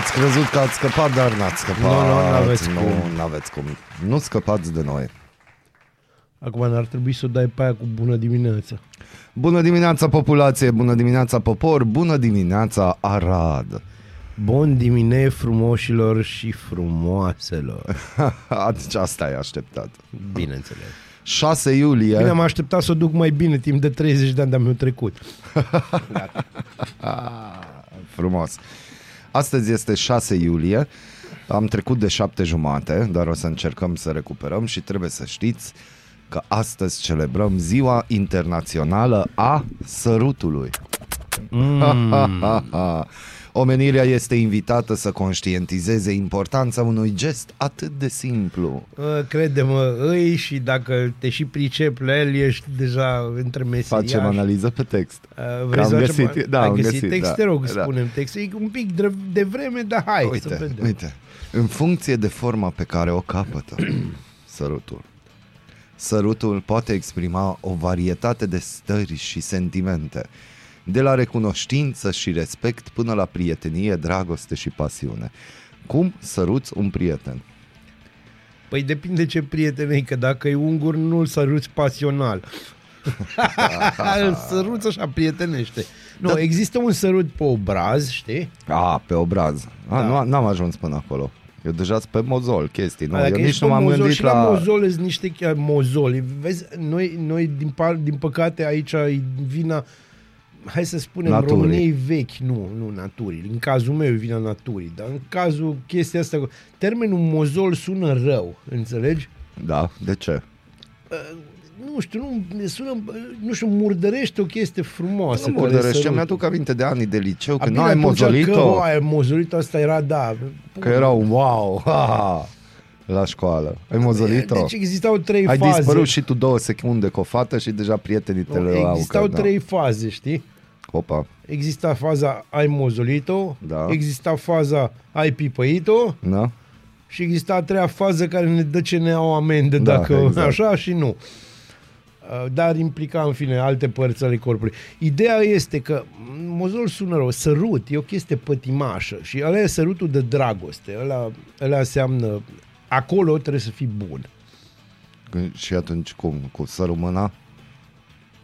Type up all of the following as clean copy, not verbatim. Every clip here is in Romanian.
Ați crezut că ați scăpat, dar n-ați scăpat. Nu aveți cum. Nu scăpați de noi. Acum n-ar trebui să o dai pe aia cu bună dimineața. Bună dimineața, populație, bună dimineața, popor, bună dimineața, Arad. Bun dimine, frumoșilor și frumoaselor. Asta ai așteptat. Bineînțeles. 6 iulie. Bine, am așteptat să o duc mai bine timp de 30 de ani, dar mi-au trecut. Frumos. Astăzi este 6 iulie. Am trecut de 7:30, dar o să încercăm să recuperăm și trebuie să știți că astăzi celebrăm Ziua Internațională a Sărutului. Omenirea este invitată să conștientizeze importanța unui gest atât de simplu. Crede-mă, și dacă te și pricep la el, ești deja între meseriaș. Facem analiză pe text. Am găsit text. Te rog, spune-mi text. E un pic de vreme, dar hai să vedem. Uite, în funcție de forma pe care o capătă sărutul. Sărutul poate exprima o varietate de stări și sentimente, de la recunoștință și respect până la prietenie, dragoste și pasiune. Cum săruți un prieten? Păi depinde ce prieten e, că dacă e ungur nu-l săruți pasional. Îl săruți așa, prietenește. Nu, da. Există un sărut pe obraz, știi? Pe obraz. Da. Nu am ajuns până acolo. Eu deja sunt pe mozol, chestii, nu? Eu nici nu m-am gândit la... mozol sunt niște mozoli. Vezi, noi din păcate aici e vina... Hai să spunem, naturii. României vechi, nu naturii, în cazul meu e vina naturii, dar în cazul chestia asta, termenul mozol sună rău, înțelegi? Da, de ce? Nu știu, murdărește o chestie frumoasă. Nu murdărește, mi-aduc aminte de anii de liceu, când nu ai mozolit-o. Că ai mozolit-o, asta era, da. Că erau, wow, ha, la școală. Ai mozolit-o? Deci existau trei faze. Ai dispărut și tu 2 secunde cu o fată și deja prietenii te le au. Existau trei faze, știi? Opa. Exista faza ai mozolit-o, da. Exista faza ai pipăit-o, da. Și exista a treia fază care ne dă CNA o amendă, da, dacă exact. Așa și nu. Dar implica, în fine, alte părți ale corpului. Ideea este că mozol sună rău, sărut e o chestie pătimașă și ăla e sărutul de dragoste, ăla înseamnă acolo trebuie să fii bun. Și atunci cum? Cu sărumâna?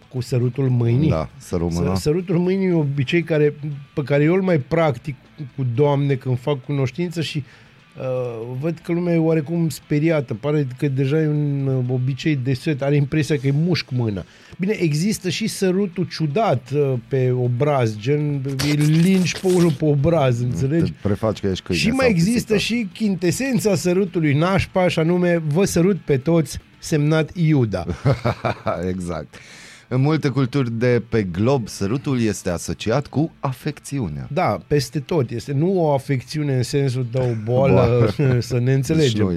Cu sărutul mâinii? Da, sărumâna. Sărutul mâinii e un obicei pe care eu îl mai practic cu doamne când fac cunoștință și văd că lumea e oarecum speriată. Pare că deja e un obicei de set. Are impresia că e mușc mâna. Bine, există și sărutul ciudat pe obraz, gen lingi pe unul pe obraz, înțelegi? Te prefaci că ești câine. Și mai există și chintesența sărutului nașpa, și anume vă sărut pe toți, semnat Iuda. Exact. În multe culturi de pe glob, sărutul este asociat cu afecțiunea. Da, peste tot este. Nu o afecțiune în sensul de o boală, să ne înțelegem.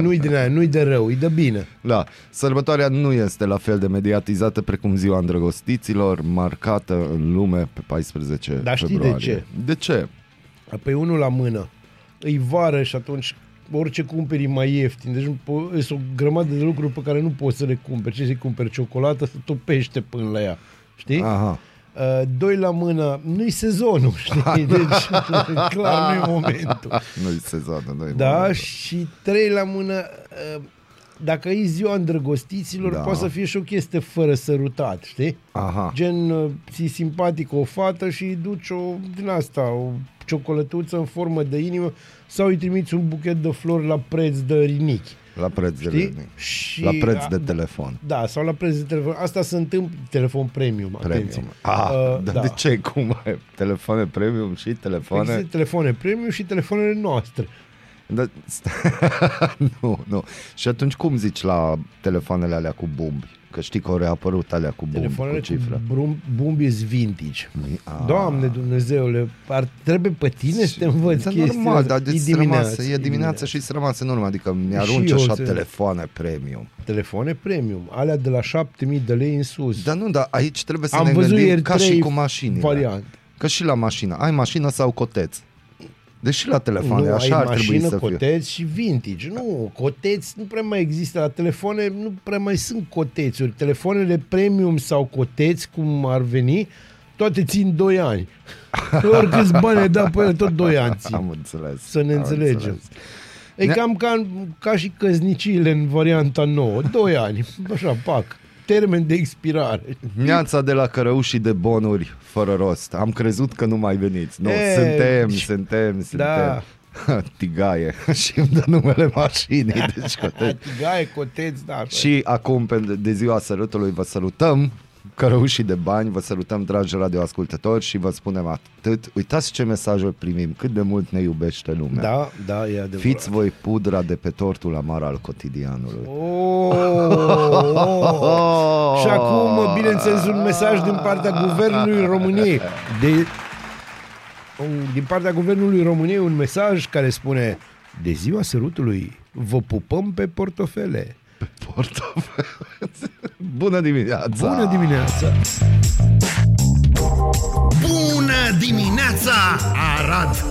Nu-i din aia, nu-i de rău, e de bine. Da, sărbătoarea nu este la fel de mediatizată precum Ziua Îndrăgostiților, marcată în lume pe 14 februarie. Dar știi de ce? De ce? Păi unul la mână, îi vară și atunci... orice cumperi e mai ieftin. Deci sunt o grămadă de lucruri pe care nu poți să le cumperi. Ce să-i cumperi? Ciocolată se topește până la ea. Știi? Aha. 2 la mână, nu-i sezonul, știi? Deci, clar, nu-i momentul. Nu-i sezonul, nu-i momentul. Și 3 la mână, dacă e Ziua Îndrăgostiților, poate să fie și o chestie fără sărutat, știi? Aha. Gen, ți-i simpatic o fată și duci o ciocolătuță în formă de inimă sau îi trimiți un buchet de flori la preț de rinichi. La preț de rinichi. Și la preț de telefon. Da, sau la preț de telefon. Asta se întâmplă. Telefon premium. Atenție. Dar de ce? Cum ai? Telefoane premium și telefoane... Există telefoane premium și telefoanele noastre. Da, nu. Și atunci cum zici la telefoanele alea cu bubi? că știi că au reapărut alea cu cifra. Bumbis vintage. Doamne Dumnezeule, trebuie pe tine să te învăț chestia. Normal, dar e dimineață și îți rămase în urmă. Adică mi-arunci așa telefoane premium. Telefoane premium, alea de la 7.000 de lei în sus. Dar nu, dar aici trebuie să ne gândim ca și cu mașinile. Că și la mașină. Ai mașină sau coteț? Deși la telefoane, așa ar trebui să fie. Coteți și vintage. Nu, coteți nu prea mai există. La telefoane nu prea mai sunt cotețuri. Telefoanele premium sau coteți, cum ar veni, toate țin 2 ani. Oricâți bani ai dat pe ele, tot 2 ani țin. Am înțeles. Să ne înțelegem. Înțeles. E cam ca și căzniciile în varianta nouă. 2 ani. Așa, pac. Termen de expirare. Neața de la cărăușii de bonuri fără rost. Am crezut că nu mai veniți. Nu, suntem. Tigaie. Și îmi dă numele mașinii. Deci coteți. Tigaie, coteți, da. Și acum, de ziua sărutului, vă salutăm, cărăușii de bani, vă salutăm, dragi radioascultători, și vă spunem atât. Uitați ce mesaje primim, cât de mult ne iubește lumea. Da, da, e adevărat. Fiți voi pudra de pe tortul amar al cotidianului. Și acum, bineînțeles, un mesaj din partea Guvernului României. Din partea Guvernului României, un mesaj care spune: de ziua sărutului vă pupăm pe portofele. Pe portofele. Bună dimineața! Bună dimineața! Bună dimineața, Arad!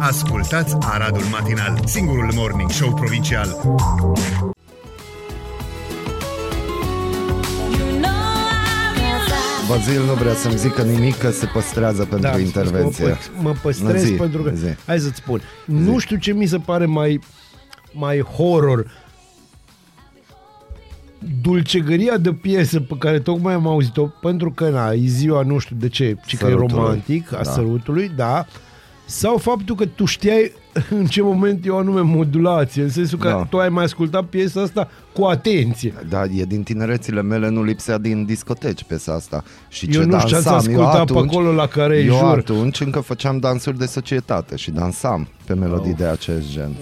Ascultați Aradul matinal, singurul morning show provincial. Bazil nu vrea să-mi zică nimic, că se păstrează pentru intervenție. Mă păstrez pentru că... Hai să-ți spun. Nu știu ce mi se pare mai horror. Dulcegăria de piesă pe care tocmai am auzit-o, pentru că e ziua, nu știu de ce, ci că e romantic, a sărutului, da. Sau faptul că tu știai în ce moment e o anume modulație, în sensul că tu ai mai ascultat piesa asta cu atenție. Da, e din tinerețile mele, nu lipsea din discoteci piesa asta. Și eu nu știu ce ați ascultat pe acolo la care e jur. Eu atunci încă făceam dansuri de societate și dansam pe melodii de acest gen.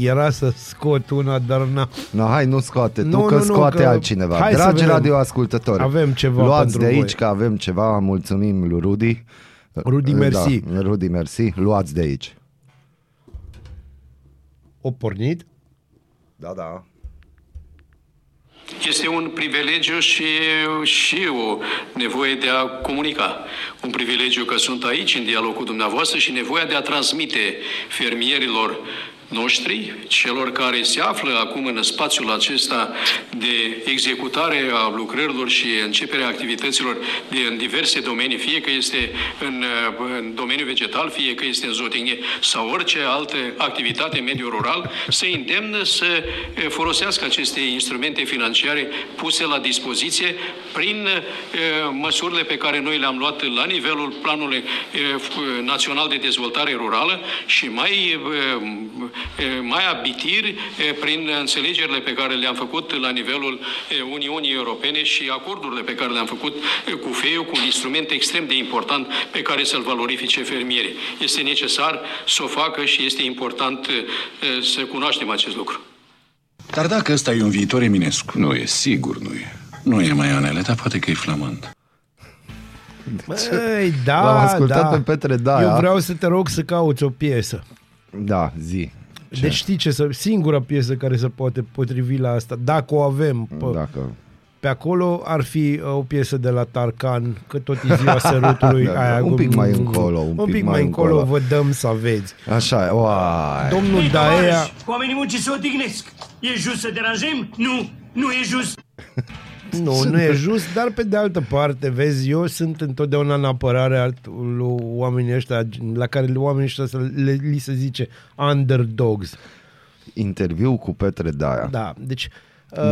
Era să scot una, dar hai, nu scoate, scoate altcineva. Hai, dragi radioascultători, avem ceva luați de aici voi. Că avem ceva, mulțumim lui Rudy. Rudy, mersi. Da, Rudy, mersi. Luați de aici. O pornit? Da, da. Este un privilegiu și o nevoie de a comunica. Un privilegiu că sunt aici în dialog cu dumneavoastră și nevoia de a transmite fermierilor noștri, celor care se află acum în spațiul acesta de executare a lucrărilor și începerea activităților în diverse domenii, fie că este în domeniul vegetal, fie că este în zootehnie sau orice altă activitate în mediul rural, să îndemnă să folosească aceste instrumente financiare puse la dispoziție prin măsurile pe care noi le-am luat la nivelul Planului Național de Dezvoltare Rurală și mai abitiri prin înțelegerile pe care le-am făcut la nivelul Uniunii Europene și acordurile pe care le-am făcut cu FEU, cu un instrument extrem de important pe care să-l valorifice fermierii. Este necesar să o facă și este important să cunoaștem acest lucru. Dar dacă ăsta e un viitor eminescu, nu e, sigur nu e. Nu e maionele, dar poate că e flamand. Băi, da, l-am ascultat pe Petre Daea. Eu vreau să te rog să cauți o piesă. Da, zi. Ce? Deci știi ce, singura piesă care se poate potrivi la asta, dacă o avem pe acolo, ar fi o piesă de la Tarkan, că tot e ziua sărutului. Un pic mai încolo. Un pic mai încolo vă dăm să aveți. Așa, oai. Domnul Daea... Oamenii muncii se odihnesc. E just să deranjăm? Nu, nu e just. Nu e just, dar pe de altă parte, vezi, eu sunt întotdeauna în apărarea lui oamenii ăștia, la care oamenii ăștia li se zice underdogs. Interviu cu Petre Daea. Da, deci...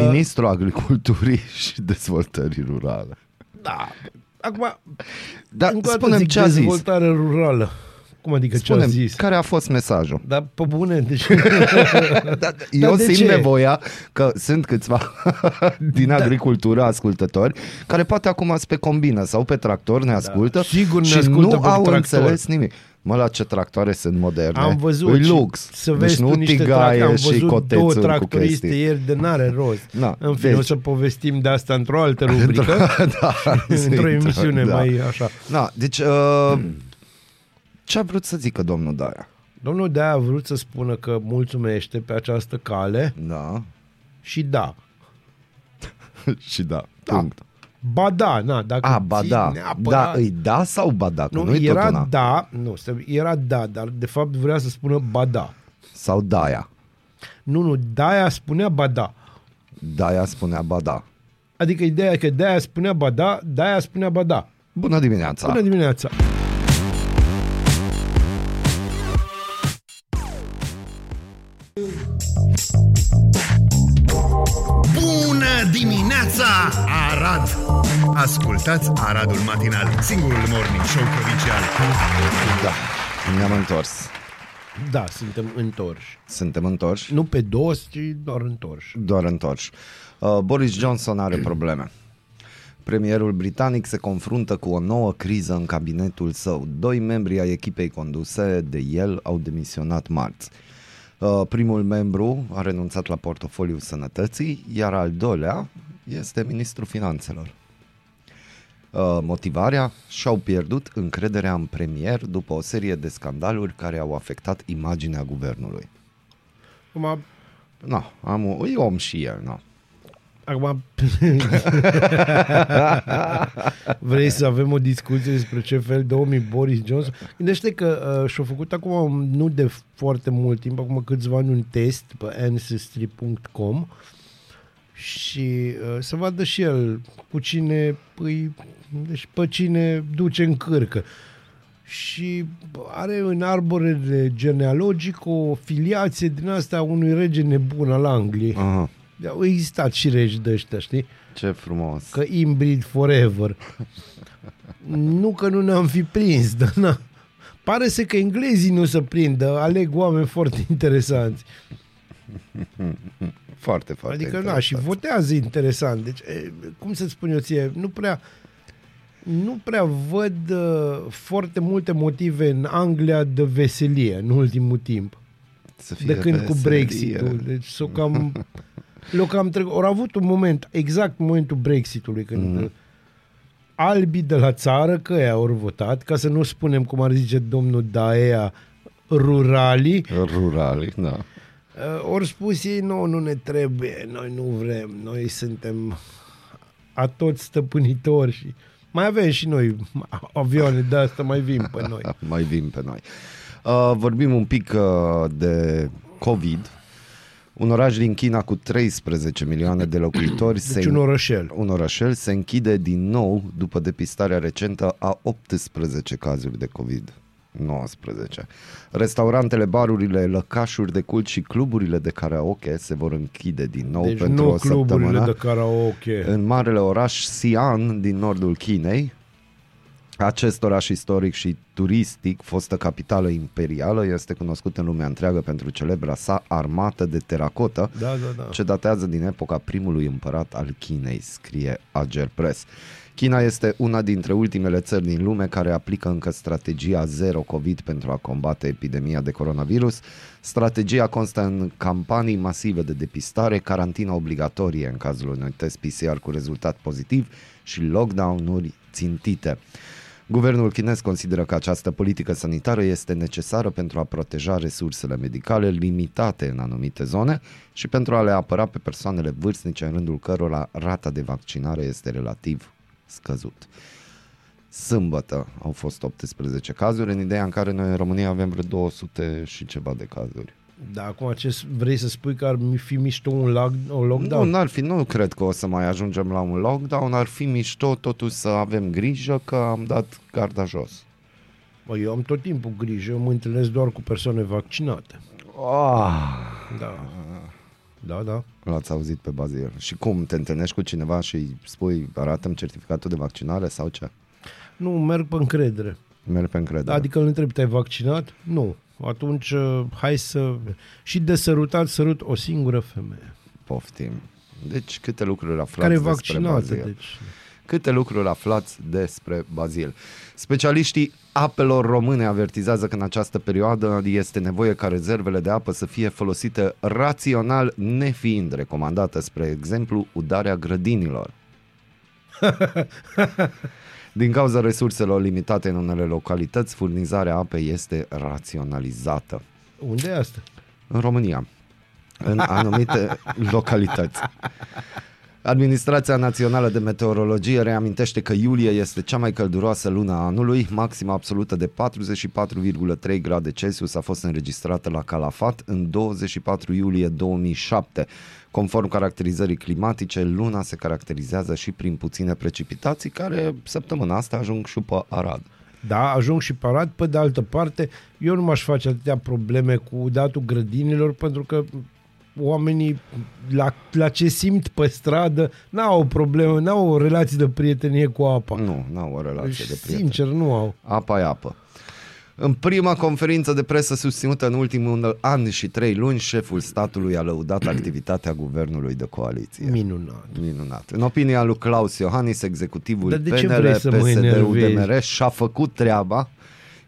Ministrul Agriculturii și Dezvoltării Rurale. Da. Acum, spunem ce a zis. Dezvoltare rurală. Cum adică ce a zis? Care a fost mesajul? Dar pe bune, deci... Eu simt nevoia că sunt câțiva din agricultură ascultători care poate acum sunt pe combină sau pe tractor, ne ascultă și nu au înțeles nimic. Mă, la ce tractoare sunt moderne. Am văzut. E lux. Să vezi, deci nu tigaie și cotețuri cu tractoriste ieri de n-are rost. Na, în fine, deci, o să povestim de asta într-o altă rubrică. Da, într-o emisiune mai așa. Na, deci ce a vrut să zică domnul Daea? Domnul Daea a vrut să spună că mulțumește pe această cale. Da. Și da. Și da. Punct. Da. Ba da, na, dacă da, îi da sau ba da? Nu, nu era tot da, nu, era da, dar de fapt vrea să spună ba da. Sau Daea. Nu, Daea spunea ba da. Daea spunea ba da. Adică ideea că Daea spunea ba da, Daea spunea ba da. Bună dimineața! Bună dimineața! Bună dimineața, Arad! Ascultați Aradul matinal, singurul morning show provincial. Da, ne-am întors. Da, suntem întorși. Suntem întorși? Nu pe dos, ci doar întorși. Doar întorși. Boris Johnson are probleme. Premierul britanic se confruntă cu o nouă criză în cabinetul său. Doi membri ai echipei conduse de el au demisionat marți. Primul membru a renunțat la portofoliul sănătății, iar al doilea este ministrul finanțelor. Motivarea? Și-au pierdut încrederea în premier după o serie de scandaluri care au afectat imaginea guvernului. Acum... Na, e om și el, na. Acum... Vrei să avem o discuție despre ce fel de om e Boris Johnson? Gândește că și-a făcut acum, nu de foarte mult timp, acum câțiva ani, un test pe ancestry.com și să vadă și el cu cine, deci pe cine duce în cârcă. Și are în arborele genealogic o filiație din asta unui rege nebun al Angliei. Aha. Au existat și regi de ăștia, știi? Ce frumos! Că inbreed forever. Nu că nu ne-am fi prins, dar na. Pare să că englezii nu se prindă, aleg oameni foarte interesanți. Foarte, foarte adică, interesant. Na, și votează interesant. Deci, cum să-ți spun eu ție, nu prea văd foarte multe motive în Anglia de veselie în ultimul timp. De când veselie. Cu Brexit-ul. Deci s-o cam... Au avut un moment, exact momentul Brexit-ului, când albii de la țară, că ei au votat, ca să nu spunem cum ar zice domnul Daea, ruralii, da. Ori spus ei, nu ne trebuie, noi nu vrem, noi suntem a toți stăpânitori și mai avem și noi avioane de asta, mai vin pe noi. Vorbim un pic de COVID. Un oraș din China cu 13 milioane de locuitori, deci un orășel se închide din nou după depistarea recentă a 18 cazuri de COVID-19. Restaurantele, barurile, lăcașuri de cult și cluburile de karaoke se vor închide din nou pentru o săptămână. De karaoke. În marele oraș Xi'an din nordul Chinei, acest oraș istoric și turistic, fostă capitală imperială, este cunoscut în lumea întreagă pentru celebra sa armată de teracotă, da. Ce datează din epoca primului împărat al Chinei, scrie Ager Press. China este una dintre ultimele țări din lume care aplică încă strategia Zero COVID pentru a combate epidemia de coronavirus. Strategia constă în campanii masive de depistare, carantină obligatorie în cazul unui test PCR cu rezultat pozitiv și lockdown-uri țintite. Guvernul chinez consideră că această politică sanitară este necesară pentru a proteja resursele medicale limitate în anumite zone și pentru a le apăra pe persoanele vârstnice, în rândul cărora rata de vaccinare este relativ scăzut. Sâmbătă au fost 18 cazuri, în ideea în care noi în România avem vreo 200 și ceva de cazuri. Da, acum vrei să spui că ar fi mișto un lockdown? Nu, n-ar fi, nu cred că o să mai ajungem la un lockdown, ar fi mișto totuși să avem grijă că am dat garda jos. Bă, eu am tot timpul grijă, eu mă întâlnesc doar cu persoane vaccinate. Ah. Da. L-ați auzit pe Bazir. Și cum, te întâlnești cu cineva și îi spui, arată-mi certificatul de vaccinare sau ce? Nu, merg pe încredere. Adică îl întreb, te-ai vaccinat? Nu. Atunci, hai să... Și de sărut o singură femeie. Poftim. Deci, câte lucruri aflați despre Bazir. Care e vaccinată, deci. Câte lucruri aflați despre bazil. Specialiștii apelor române avertizează că în această perioadă este nevoie ca rezervele de apă să fie folosite rațional, nefiind recomandată, spre exemplu, udarea grădinilor. Din cauza resurselor limitate în unele localități, furnizarea apei este raționalizată. Unde e asta? În România, în anumite localități. Administrația Națională de Meteorologie reamintește că iulie este cea mai călduroasă lună a anului. Maxima absolută de 44,3 grade Celsius a fost înregistrată la Calafat în 24 iulie 2007. Conform caracterizării climatice, luna se caracterizează și prin puține precipitații, care săptămâna asta ajung și pe Arad. Da, ajung și pe Arad. Pe de altă parte, eu nu m-aș face atâtea probleme cu udatul grădinilor, pentru că oamenii la ce simt pe stradă n-au o problemă, n-au o relație de prietenie cu apa. Nu, n-au o relație de prietenie. Sincer, nu au. Apa e apă. În prima conferință de presă susținută în ultimul an și 3 luni, șeful statului a lăudat activitatea guvernului de coaliție. Minunat. În opinia lui Klaus Iohannis, executivul PNL, PSD-UDMR și-a făcut treaba,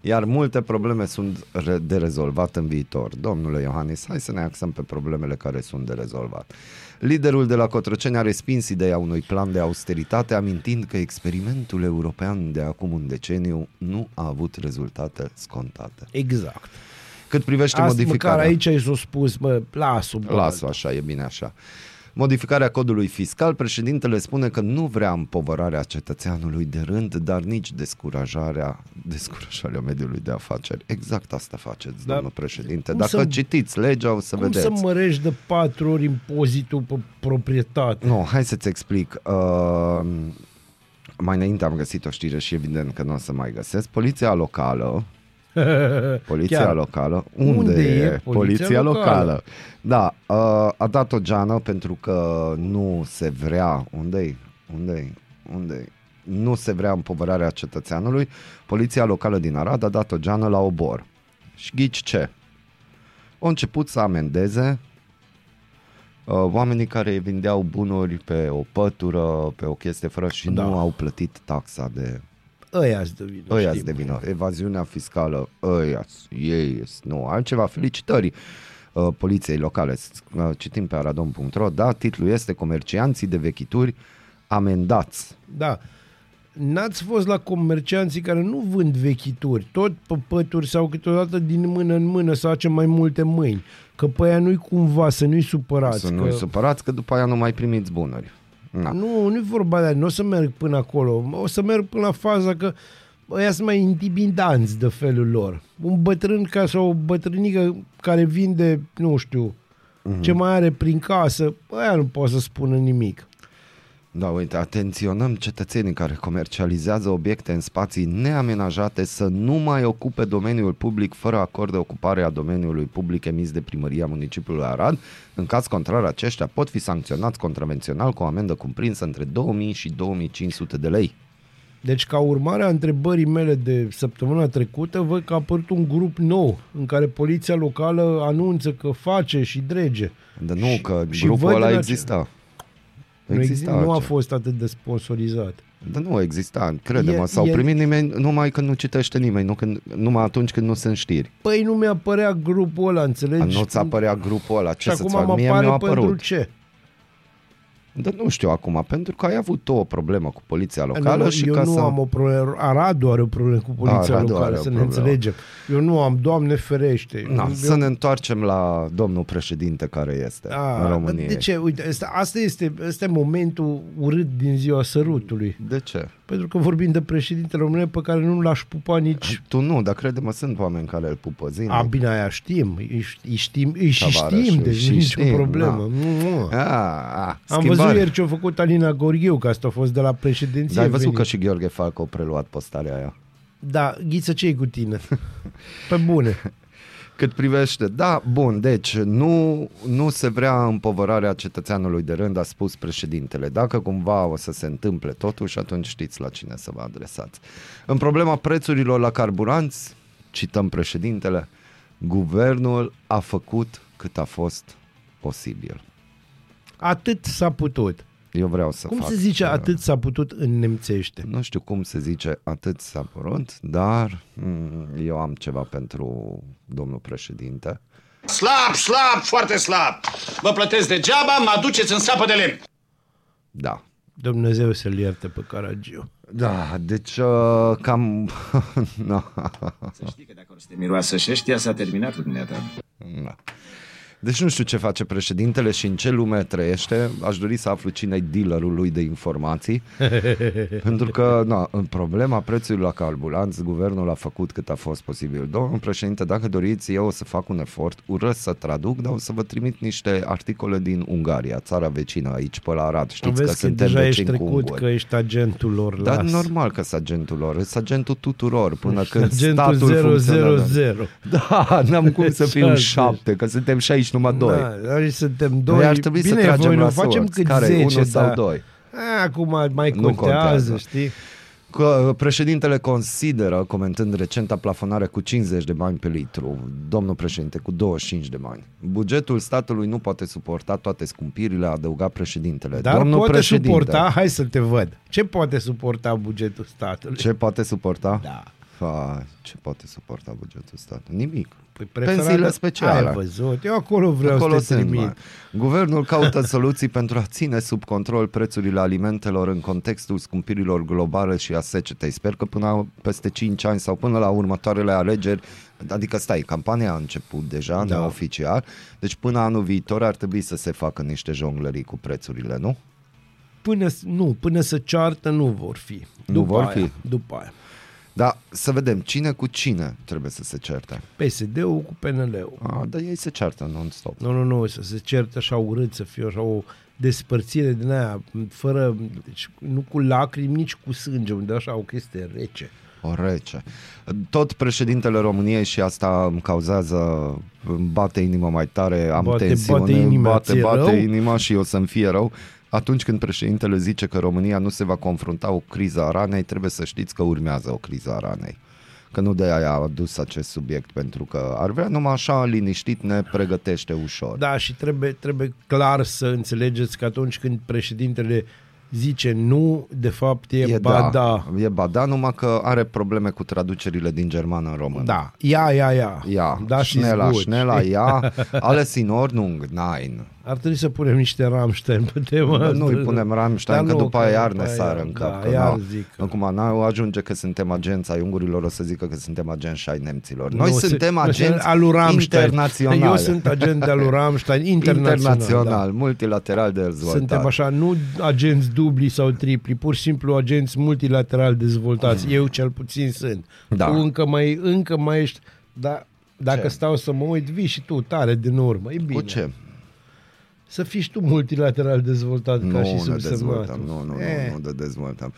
iar multe probleme sunt de rezolvat în viitor. Domnule Iohannis, hai să ne axăm pe problemele care sunt de rezolvat. Liderul de la Cotroceni a respins ideea unui plan de austeritate, amintind că experimentul european de acum un deceniu nu a avut rezultate scontate. Exact. Cât privește modificarea... Măcar aici ai s-o spus, las-o așa, e bine așa. Modificarea codului fiscal, președintele spune că nu vrea împovărarea cetățeanului de rând, dar nici descurajarea mediului de afaceri. Exact asta faceți, domnul președinte. Dacă citiți legea, o să vedeți. Cum să mărești de 4 ori impozitul pe proprietate? Nu, hai să-ți explic. Mai înainte am găsit o știre și evident că nu o să mai găsesc. Poliția locală. Unde e? Poliția locală. Da, a dat o geană pentru că nu se vrea. Unde-i? Nu se vrea împovărarea cetățeanului. Poliția locală din Arad a dat o geană la obor. Și ghici ce? Au început să amendeze oamenii care vindeau bunuri pe o pătură, pe o chestie fără și nu au plătit taxa de... Ăia-s de vină. Evaziunea fiscală, altceva. Felicitări poliției locale. Citim pe aradon.ro, da, titlul este Comercianții de vechituri amendați. Da, n-ați fost la comercianții care nu vând vechituri, tot pe pături sau câteodată din mână în mână să facem mai multe mâini, că pe aia nu-i cumva, să nu-i supărați. Că după aia nu mai primiți bunuri. Na. Nu e vorba de aia, nu o să merg până acolo, o să merg până la faza că ăia sunt mai intimidanți de felul lor. Un bătrân sau o bătrânică care vinde, nu știu, ce mai are prin casă, ăia nu poate să spună nimic. Da, uite, atenționăm cetățenii care comercializează obiecte în spații neamenajate să nu mai ocupe domeniul public fără acord de ocupare a domeniului public emis de primăria municipiului Arad. În caz contrar, aceștia pot fi sancționați contravențional cu o amendă cuprinsă între 2000 și 2500 de lei. Deci, ca urmare a întrebării mele de săptămâna trecută, văd că a apărut un grup nou în care poliția locală anunță că face și drege. Dar nu, că grupul ăla exista. Nu a fost atât de sponsorizat. Dar nu exista, crede-mă, s-au primit nimeni, numai când nu citește nimeni, numai atunci când nu sunt știri. Păi nu mi-a apărea grupul ăla, înțelegi? Nu ți-a apărea grupul ăla, ce să-ți fac? Mie mi-a apărut. Pentru ce? Dar nu știu acum, pentru că ai avut o problemă cu poliția locală. Eu nu am o problemă, Aradu are o problemă cu poliția locală, să ne înțelegem. Eu nu am, Doamne ferește. Să ne întoarcem la domnul președinte care este în România. De ce? Uite, asta este momentul urât din ziua sărutului. De ce? Pentru că vorbim de președintele României pe care nu l-aș pupa nici... Tu nu, dar crede-mă, sunt oameni care îl pupă zilnic. Bine, aia știm. Îi știm, deci nicio problemă. Am văzut ieri ce a făcut Alina Gorghiu, că asta a fost de la președinție. Dar ai văzut că și Gheorghe Falco a preluat postarea aia. Da, Ghiță, ce-i cu tine? Pe bune. Cât privește, da, bun, deci nu se vrea împovărarea cetățeanului de rând, a spus președintele. Dacă cumva o să se întâmple totuși, atunci știți la cine să vă adresați. În problema prețurilor la carburanți, cităm președintele, guvernul a făcut cât a fost posibil. Atât s-a putut. Eu vreau să fac. Cum se zice atât s-a putut în nemțește? Nu știu cum se zice atât s-a părut, dar eu am ceva pentru domnul președinte. Slab, slab, foarte slab. Vă plătesc degeaba, mă aduceți în sapă de lemn. Da. Dumnezeu să-l ierte pe Caragiu. Da, deci cam... no. Să știi că dacă o să te miroasă și ăștia, s-a terminat cu dumneata. Da. Deci nu știu ce face președintele și în ce lume trăiește. Aș dori să aflu cine e dealerul lui de informații. Pentru că na, în problema prețului la carburanți, guvernul a făcut cât a fost posibil. Domnul președinte, dacă doriți, eu o să fac un efort, urăsc să traduc, dar o să vă trimit niște articole din Ungaria, țara vecină aici pe la Arad. Știți că suntem vecini cu unguri. Vezi că ești agentul lor. Dar normal că sunt agentul lor, sunt agentul tuturor până ești când statul funcționează. Da, n-am cum să fiu 7, că suntem 6 numai 2. Da, suntem 2. Ar trebui bine, să tragem la sorți. Care? 10, 1 sau 2? Acum mai contează, știi? Că președintele consideră, comentând recenta plafonare cu 50 de bani pe litru, domnul președinte, cu 25 de bani. Bugetul statului nu poate suporta toate scumpirile, a adăugat președintele. Dar domnul poate președinte, suporta, hai să te văd. Ce poate suporta bugetul statului? Ce poate suporta? Da. Ce poate suporta bugetul statului? Nimic. Păi pensiile speciale. Ai văzut, eu acolo vreau acolo să te trimit. Guvernul caută soluții pentru a ține sub control prețurile alimentelor în contextul scumpirilor globale și a secetei. Sper că până peste 5 ani sau până la următoarele alegeri, adică stai, campania a început deja, da, neoficial, deci până anul viitor ar trebui să se facă niște jonglării cu prețurile, nu? Până să ceartă nu vor fi. După aia. Dar să vedem, cine cu cine trebuie să se certe? PSD-ul cu PNL-ul. Dar ei se certă non-stop. Nu, să se certă așa urât, să fie așa o despărțire din aia, fără, deci, nu cu lacrimi, nici cu sânge, unde așa o chestie rece. Tot președintele României, și asta îmi cauzează, îmi bate inima mai tare, am tensiune, bate inima și o să-mi fie rău. Atunci când președintele zice că România nu se va confrunta o criză a ranei, trebuie să știți că urmează o criză a ranei. Că nu de-aia a adus acest subiect, pentru că ar vrea numai așa liniștit, ne pregătește ușor. Da, și trebuie clar să înțelegeți că atunci când președintele zice nu, de fapt e bada. Da, e bada, numai că are probleme cu traducerile din germană în română. Da, ia. Da, șnela, ia. Alles in Ordnung, nein. Ar trebui să punem niște Rammstein pe tema. Nu îi punem Rammstein, că după aia iar ne sară în cap. Acum nu ajunge că suntem agenți ai ungurilor, o să zică că suntem agenți ai nemților. Noi suntem agenți internaționali. Eu sunt agent de al lui Rammstein, internațional, multilateral de dezvoltat. Suntem așa, nu agenți dubli sau tripli, pur și simplu agenți multilateral dezvoltați. Eu cel puțin sunt. Da. Tu încă mai ești, dar dacă stau să mă uit, vii și tu tare din urmă. E bine. Cu ce? Să fii tu multilateral dezvoltat, ca și subsemnatul. Nu dezvoltăm.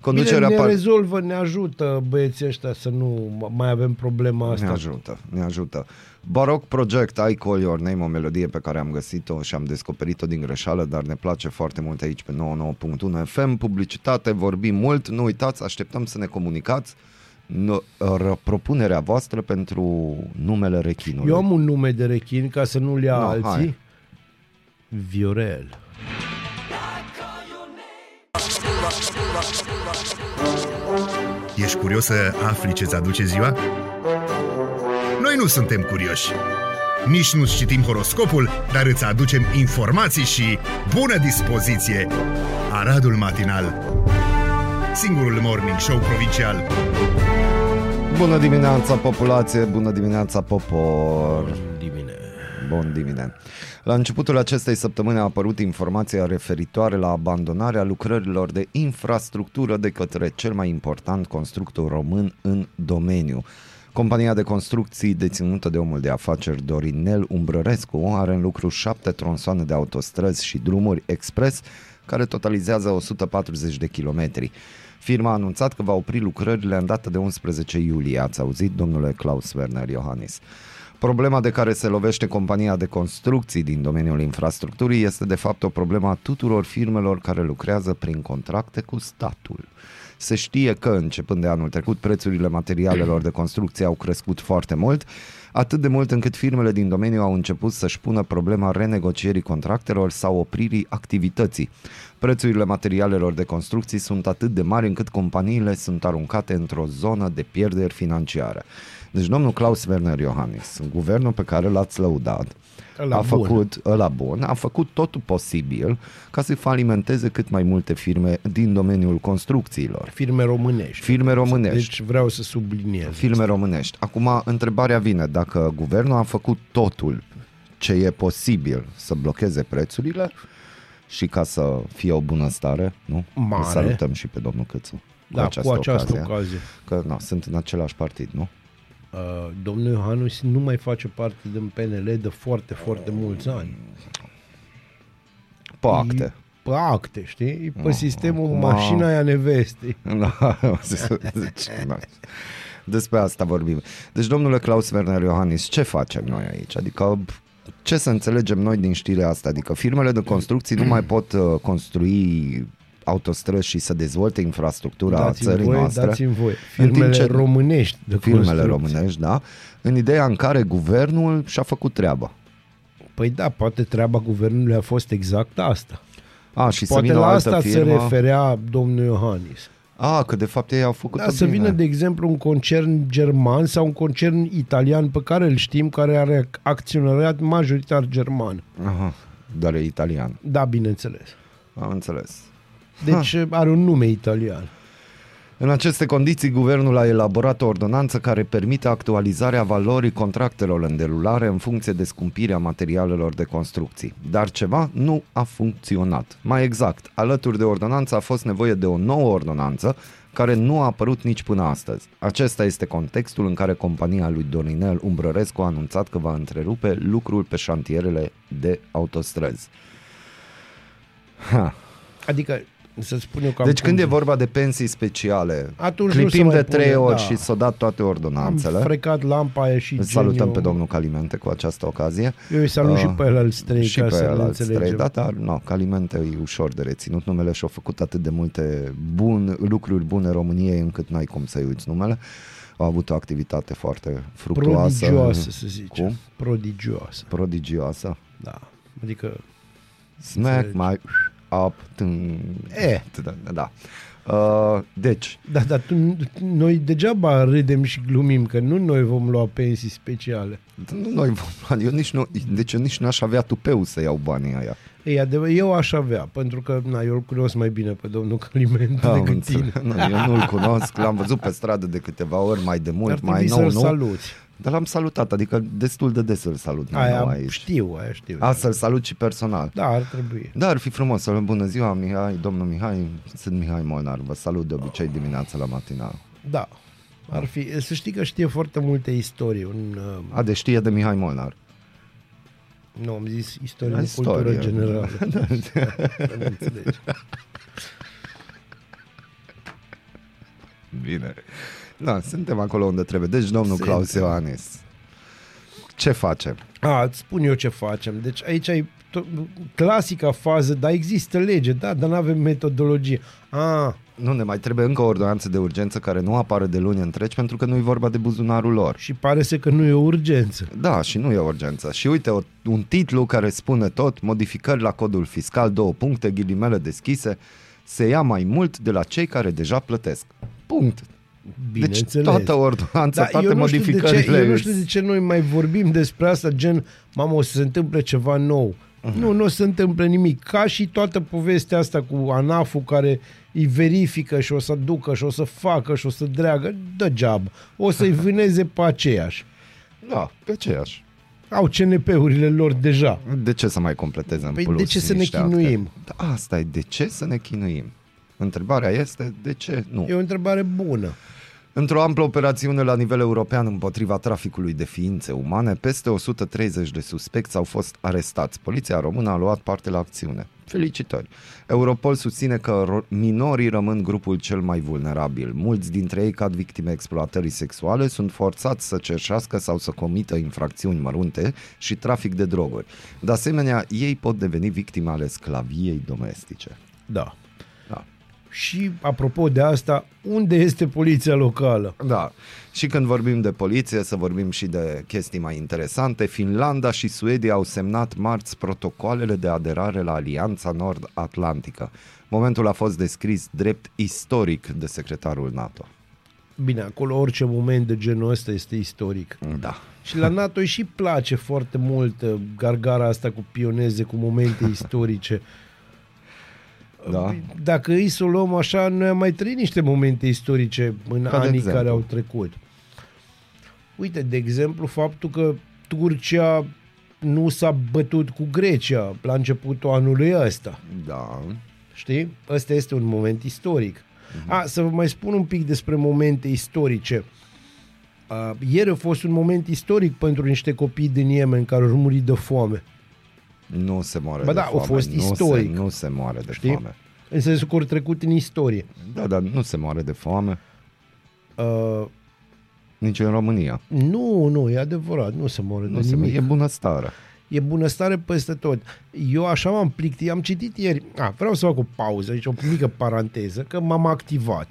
Conducerea bine, ne ajută băieții ăștia să nu mai avem problema asta. Ne ajută. Baroc Project, I Call Your Name, o melodie pe care am găsit-o și am descoperit-o din greșeală, dar ne place foarte mult aici pe 99.1 FM. Publicitate, vorbim mult, nu uitați, așteptăm să ne comunicați propunerea voastră pentru numele rechinului. Eu am un nume de rechin, ca să nu-l ia alții. Hai. Viorel. Ești curios să afli ce-ți aduce ziua? Noi nu suntem curioși. Nici nu-ți citim horoscopul, dar îți aducem informații și bună dispoziție. Aradul matinal, singurul morning show provincial. Bună dimineața, populație, bună dimineața, popor. Bun dimineața. La începutul acestei săptămâni a apărut informația referitoare la abandonarea lucrărilor de infrastructură de către cel mai important constructor român în domeniu. Compania de construcții deținută de omul de afaceri Dorinel Umbrărescu are în lucru 7 tronsoane de autostrăzi și drumuri expres care totalizează 140 de kilometri. Firma a anunțat că va opri lucrările în data de 11 iulie. Ați auzit, domnule Klaus Werner Iohannis. Problema de care se lovește compania de construcții din domeniul infrastructurii este de fapt o problemă a tuturor firmelor care lucrează prin contracte cu statul. Se știe că începând de anul trecut prețurile materialelor de construcție au crescut foarte mult, atât de mult încât firmele din domeniu au început să-și pună problema renegocierii contractelor sau opririi activității. Prețurile materialelor de construcții sunt atât de mari încât companiile sunt aruncate într-o zonă de pierderi financiare. Deci domnul Klaus Werner Iohannis, guvernul pe care l-ați lăudat, a făcut totul posibil ca să-i falimenteze cât mai multe firme din domeniul construcțiilor. Firme românești. Deci vreau să subliniez. Firme românești. Acum întrebarea vine, dacă guvernul a făcut totul ce e posibil să blocheze prețurile și ca să fie o bunăstare, nu? Mare. Salutăm și pe domnul Cățu. Da, cu această ocazie. Că na, sunt în același partid, nu? Domnul Iohannis nu mai face parte din PNL de foarte, foarte mulți ani. Pe acte, știi? Pe sistemul mașina aia nevestii. Despre asta vorbim. Deci, domnule Klaus Werner Iohannis, ce facem noi aici? Adică, ce să înțelegem noi din știrea asta? Adică, firmele de construcții nu mai pot construi autostrăzi și să dezvolte infrastructura țării noastre. Dați-mi voie. Firmele românești, da. În ideea în care guvernul și-a făcut treaba. Păi da, poate treaba guvernului a fost exact asta. Și poate la asta se referea domnul Iohannis. Că de fapt ei au făcut bine. Să vină, de exemplu, un concern german sau un concern italian pe care îl știm, care are acționariat majoritar german. Dar e italian. Da, bineînțeles. Am înțeles. Deci are un nume italian. În aceste condiții, guvernul a elaborat o ordonanță care permite actualizarea valorii contractelor în derulare în funcție de scumpirea materialelor de construcții. Dar ceva nu a funcționat. Mai exact, alături de ordonanță a fost nevoie de o nouă ordonanță care nu a apărut nici până astăzi. Acesta este contextul în care compania lui Dorinel Umbrărescu a anunțat că va întrerupe lucrul pe șantierele de autostrăzi. Adică să spun eu, deci când e vorba de pensii speciale, atunci clipim de 3 ori și s-au dat toate ordonanțele. Am frecat lampa aia și salutăm pe domnul Calimente cu această ocazie. Eu îi salut și pe el alți trei, ca să le înțelegem. Dar no, Calimente e ușor de reținut numele și-au făcut atât de multe lucruri bune României încât n-ai cum să-i uiți numele. Au avut o activitate foarte fructuoasă. Prodigioasă, să zicem. Prodigioasă. Da, adică smack mai... Deci. Dar noi degeaba râdem și glumim, că nu noi vom lua pensii speciale. Nu noi vom lua. Eu nici n-aș avea tupeu să iau banii aia. Ei, eu aș avea, pentru că eu îl cunosc mai bine pe domnul Calimente decât tine. Eu nu-l cunosc, l-am văzut pe stradă de câteva ori mai de mult, mai nou. Dar l-am salutat, adică destul de des îl salut. Știu. Să-l salut și personal. Da, ar trebui. Da, ar fi frumos să-l bună ziua, Mihai, domnul Mihai, sunt Mihai Molnar, vă salut de obicei dimineața la matinal. Da, ar fi, să știi că știe foarte multe istorie. Deci știe de Mihai Molnar. Nu, am zis istorie de cultură generală. Bine. Da, suntem acolo unde trebuie. Deci, domnul Klaus Iohannis, ce facem? Îți spun eu ce facem. Deci aici e clasica fază, dar există lege, dar nu avem metodologie. Nu, ne mai trebuie încă o ordonanță de urgență care nu apare de luni întregi pentru că nu e vorba de buzunarul lor. Și pare să că nu e o urgență. Da, și nu e o urgență. Și uite, un titlu care spune tot, modificări la codul fiscal, 2 puncte, ghilimele deschise, se ia mai mult de la cei care deja plătesc. Punct. Bineînțeles. Deci toată ordonanța, toate modificările. Eu nu știu de ce noi mai vorbim despre asta, gen, mamă, o să se întâmple ceva nou. Nu o să se întâmple nimic. Ca și toată povestea asta cu ANAF-ul care îi verifică și o să ducă și o să facă și o să dreagă, degeaba. O să-i vâneze pe aceiași. Da, pe aceiași. Au CNP-urile lor deja. De ce să mai completeze în plus? De ce să ne chinuim? Asta e, de ce să ne chinuim? Întrebarea este, de ce nu? E o întrebare bună. Într-o amplă operațiune la nivel european împotriva traficului de ființe umane, peste 130 de suspecți au fost arestați. Poliția română a luat parte la acțiune. Felicitări! Europol susține că minorii rămân grupul cel mai vulnerabil. Mulți dintre ei cad victime exploatării sexuale, sunt forțați să cerșească sau să comită infracțiuni mărunte și trafic de droguri. De asemenea, ei pot deveni victime ale sclaviei domestice. Da. Și, apropo de asta, unde este poliția locală? Da, și când vorbim de poliție, să vorbim și de chestii mai interesante. Finlanda și Suedia au semnat marți protocoalele de aderare la Alianța Nord-Atlantică. Momentul a fost descris drept istoric de secretarul NATO. Bine, acolo orice moment de genul ăsta este istoric. Da. Și la NATO îi și place foarte mult gargara asta cu pioneze, cu momente istorice. Da. Dacă îi să o luăm așa, noi am mai trăit niște momente istorice în ca anii care au trecut. Uite, de exemplu, faptul că Turcia nu s-a bătut cu Grecia la începutul anului ăsta. Da. Știi? Ăsta este un moment istoric. Uh-huh. A, să vă mai spun un pic despre momente istorice. Ieri a fost un moment istoric pentru niște copii din Yemen care au murit de foame. Nu se moare de foame. A fost istoric. Nu se moare de foame. În sensul că au trecut în istorie. Da, dar nu se moare de foame. Nici în România. Nu, e adevărat. Nu se moare de nimic. E bunăstare. E bunăstare peste tot. Eu așa m-am plictit. Am citit ieri. Vreau să fac o pauză, aici, o mică paranteză, că m-am activat.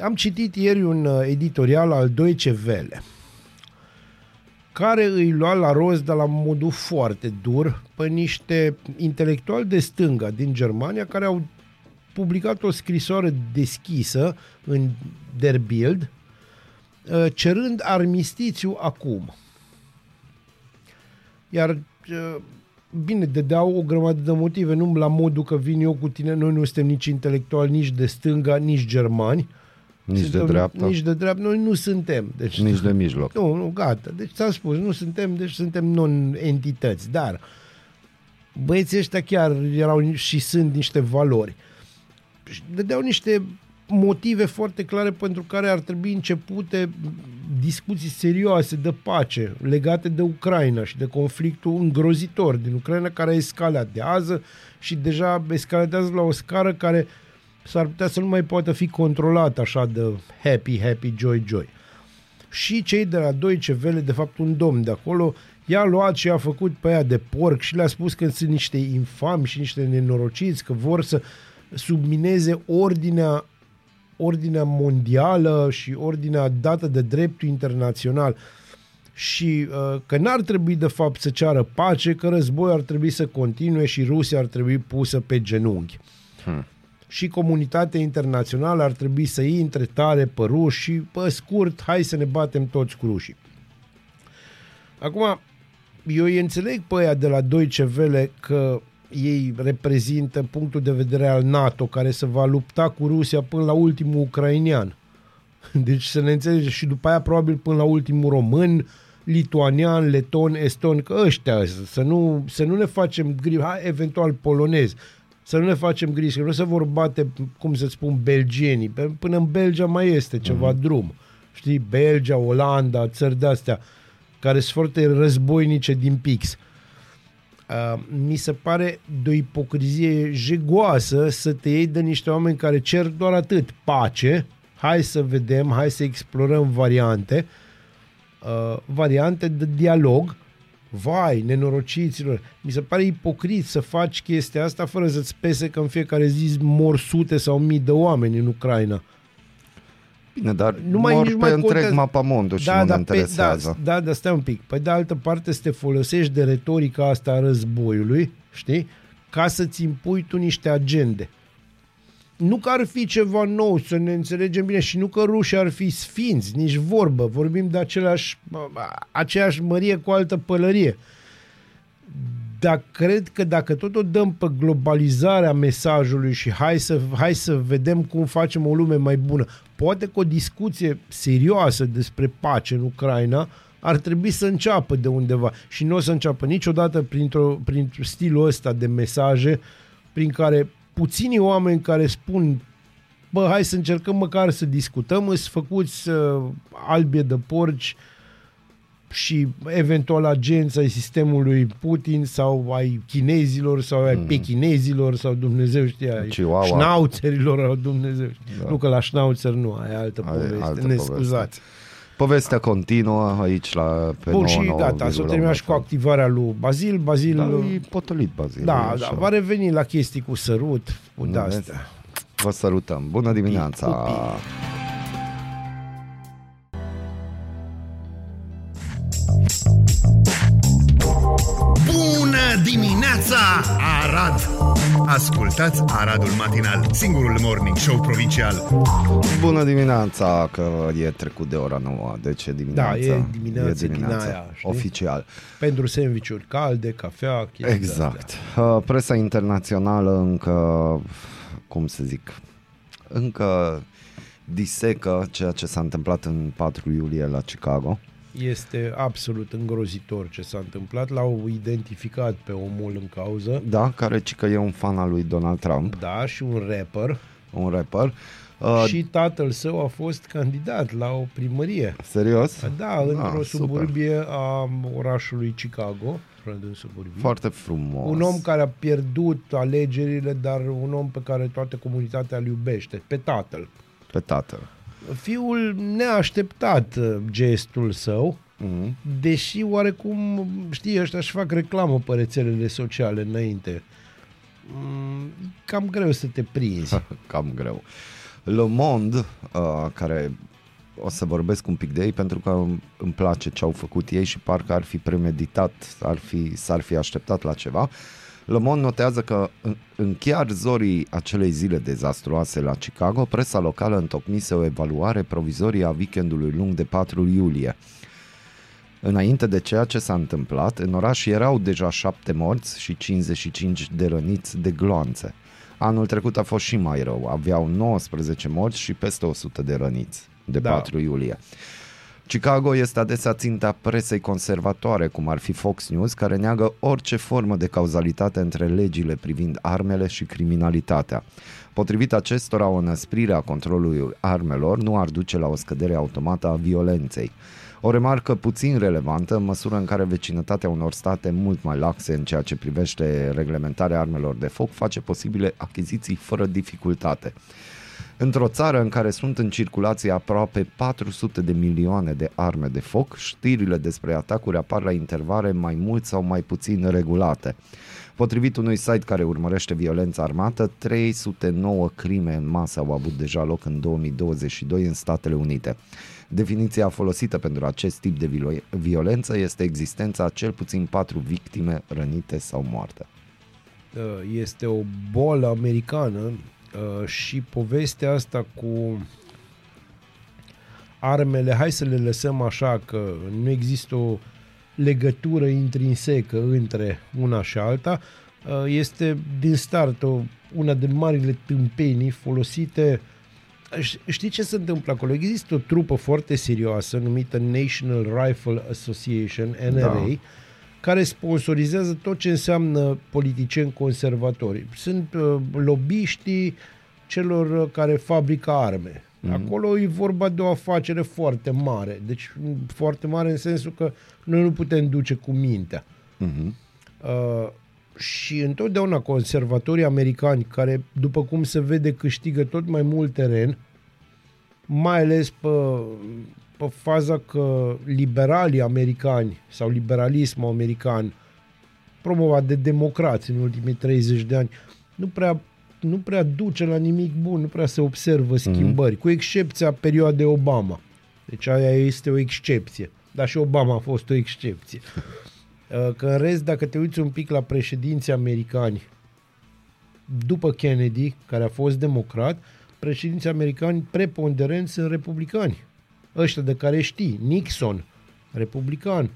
Am citit ieri un editorial al 2CV-le, care îi lua la rost, dar la modul foarte dur, pe niște intelectuali de stânga din Germania care au publicat o scrisoare deschisă în Der Bild, cerând armistițiu acum. Iar, bine, dădeau o grămadă de motive, nu la modul că vin eu cu tine, noi nu suntem nici intelectuali, nici de stânga, nici germani. Nici de dreapta. Noi nu suntem. Deci, nici de mijloc. Nu, gata. Deci ți-am spus, nu suntem, deci suntem non-entități. Dar băieții ăștia chiar erau și sunt niște valori. Dădeau niște motive foarte clare pentru care ar trebui începute discuții serioase de pace legate de Ucraina și de conflictul îngrozitor din Ucraina care escaladează și deja escaladează la o scară care s-ar putea să nu mai poată fi controlat așa de happy, joy. Și cei de la 2CV-le, de fapt un domn de acolo, i-a luat și i-a făcut pe aia de porc și le-a spus că sunt niște infami și niște nenorociți, că vor să submineze ordinea mondială și ordinea dată de dreptul internațional și că n-ar trebui de fapt să ceară pace, că războiul ar trebui să continue și Rusia ar trebui pusă pe genunchi. Și comunitatea internațională ar trebui să intre tare pe ruși și, pe scurt, hai să ne batem toți cu rușii. Acum, eu îi înțeleg pe aia de la 2CV-le că ei reprezintă punctul de vedere al NATO, care se va lupta cu Rusia până la ultimul ucrainian. Deci să ne înțelege și după aia probabil până la ultimul român, lituanian, leton, eston, că ăștia, să nu ne facem grip, eventual polonez. Să nu ne facem griji, că nu se vor bate, cum să spun, belgienii. Până în Belgia mai este ceva drum. Știi, Belgia, Olanda, țări de-astea, care sunt foarte războinice din pix. Mi se pare de o ipocrizie jegoasă să te iei de niște oameni care cer doar atât, pace, hai să vedem, hai să explorăm variante de dialog. Vai, nenorociților, mi se pare ipocrit să faci chestia asta fără să-ți pese că în fiecare zi mor sute sau mii de oameni în Ucraina. Bine, dar mor pe întreg mapamondul și nu ne interesează. Da, stai un pic. Pe de altă parte să te folosești de retorica asta a războiului, știi, ca să-ți impui tu niște agende. Nu că ar fi ceva nou, să ne înțelegem bine, și nu că rușii ar fi sfinți, nici vorbă. Vorbim de aceeași mărie cu altă pălărie. Dar cred că dacă tot o dăm pe globalizarea mesajului și hai să vedem cum facem o lume mai bună, poate că o discuție serioasă despre pace în Ucraina ar trebui să înceapă de undeva. Și nu o să înceapă niciodată prin stilul ăsta de mesaje prin care puținii oameni care spun hai să încercăm măcar să discutăm, îți făcuți albie de porci și eventual agenți ai sistemului Putin sau ai chinezilor sau ai pechinezilor sau Dumnezeu știe, ai șnauțerilor sau Dumnezeu știe. Da. Nu că la șnauțer nu, ai altă poveste, ne scuzați. Povestea continuă aici la pe 9. Bun, și gata, s-o terminat și cu activarea lui Bazil. Da, e potolit Bazil. Da, va reveni la chestii cu sărut, cu de-astea. Vă salutăm. Bună dimineața! Pupi. Bună dimineața, Arad! Ascultați Aradul matinal, singurul morning show provincial. Bună dimineața, că e trecut de ora 9, deci e dimineața. Da, e dimineața din aia, oficial. Pentru sandwich-uri calde, cafea, chestii. Exact. Presa internațională încă, cum să zic, încă disecă ceea ce s-a întâmplat în 4 iulie la Chicago. Este absolut îngrozitor ce s-a întâmplat. L-au identificat pe omul în cauză. Da, care cică e un fan al lui Donald Trump. Da, și un rapper. Un rapper. Și tatăl său a fost candidat la o primărie. Serios? Da, într-o suburbie a orașului Chicago. Foarte frumos. Un om care a pierdut alegerile, dar un om pe care toată comunitatea îl iubește. Pe tatăl. Pe tatăl. Fiul ne-a așteptat gestul său, deși oarecum, știi, ăștia își fac reclamă pe rețelele sociale înainte. Cam greu să te prinzi. Cam greu. Le Monde, care o să vorbesc un pic de ei pentru că îmi place ce au făcut ei și parcă ar fi premeditat, s-ar fi așteptat la ceva. Le Monde notează că în chiar zorii acelei zile dezastruoase la Chicago, presa locală întocmise o evaluare provizorie a weekendului lung de 4 iulie. Înainte de ceea ce s-a întâmplat, în oraș erau deja 7 morți și 55 de răniți de gloanțe. Anul trecut a fost și mai rău, aveau 19 morți și peste 100 de răniți de 4 iulie. Chicago este adesea ținta presei conservatoare, cum ar fi Fox News, care neagă orice formă de cauzalitate între legile privind armele și criminalitatea. Potrivit acestora, o înăsprire a controlului armelor nu ar duce la o scădere automată a violenței. O remarcă puțin relevantă în măsură în care vecinătatea unor state mult mai laxe în ceea ce privește reglementarea armelor de foc face posibile achiziții fără dificultate. Într-o țară în care sunt în circulație aproape 400 de milioane de arme de foc, știrile despre atacuri apar la intervale mai mult sau mai puțin regulate. Potrivit unui site care urmărește violența armată, 309 crime în masă au avut deja loc în 2022 în Statele Unite. Definiția folosită pentru acest tip de violență este existența a cel puțin 4 victime rănite sau moarte. Este o bolă americană. Și povestea asta cu armele, hai să le lăsăm așa, că nu există o legătură intrinsecă între una și alta, este din start una din marile tâmpenii folosite. Știi ce se întâmplă acolo? Există o trupă foarte serioasă numită National Rifle Association, NRA, da, care sponsorizează tot ce înseamnă politicieni conservatori. Sunt lobiștii celor care fabrică arme. Acolo e vorba de o afacere foarte mare. Deci foarte mare în sensul că noi nu putem duce cu mintea. Și întotdeauna conservatorii americani, care după cum se vede câștigă tot mai mult teren, mai ales pe faza că liberalii americani sau liberalismul american promovat de democrați în ultimii 30 de ani nu prea duce la nimic bun, nu prea se observă schimbări, cu excepția perioadei Obama. Deci aia este o excepție, dar și Obama a fost o excepție. Că în rest, dacă te uiți un pic la președinții americani după Kennedy, care a fost democrat, președinții americani preponderenți sunt republicani. Ăștia de care știi, Nixon, republican,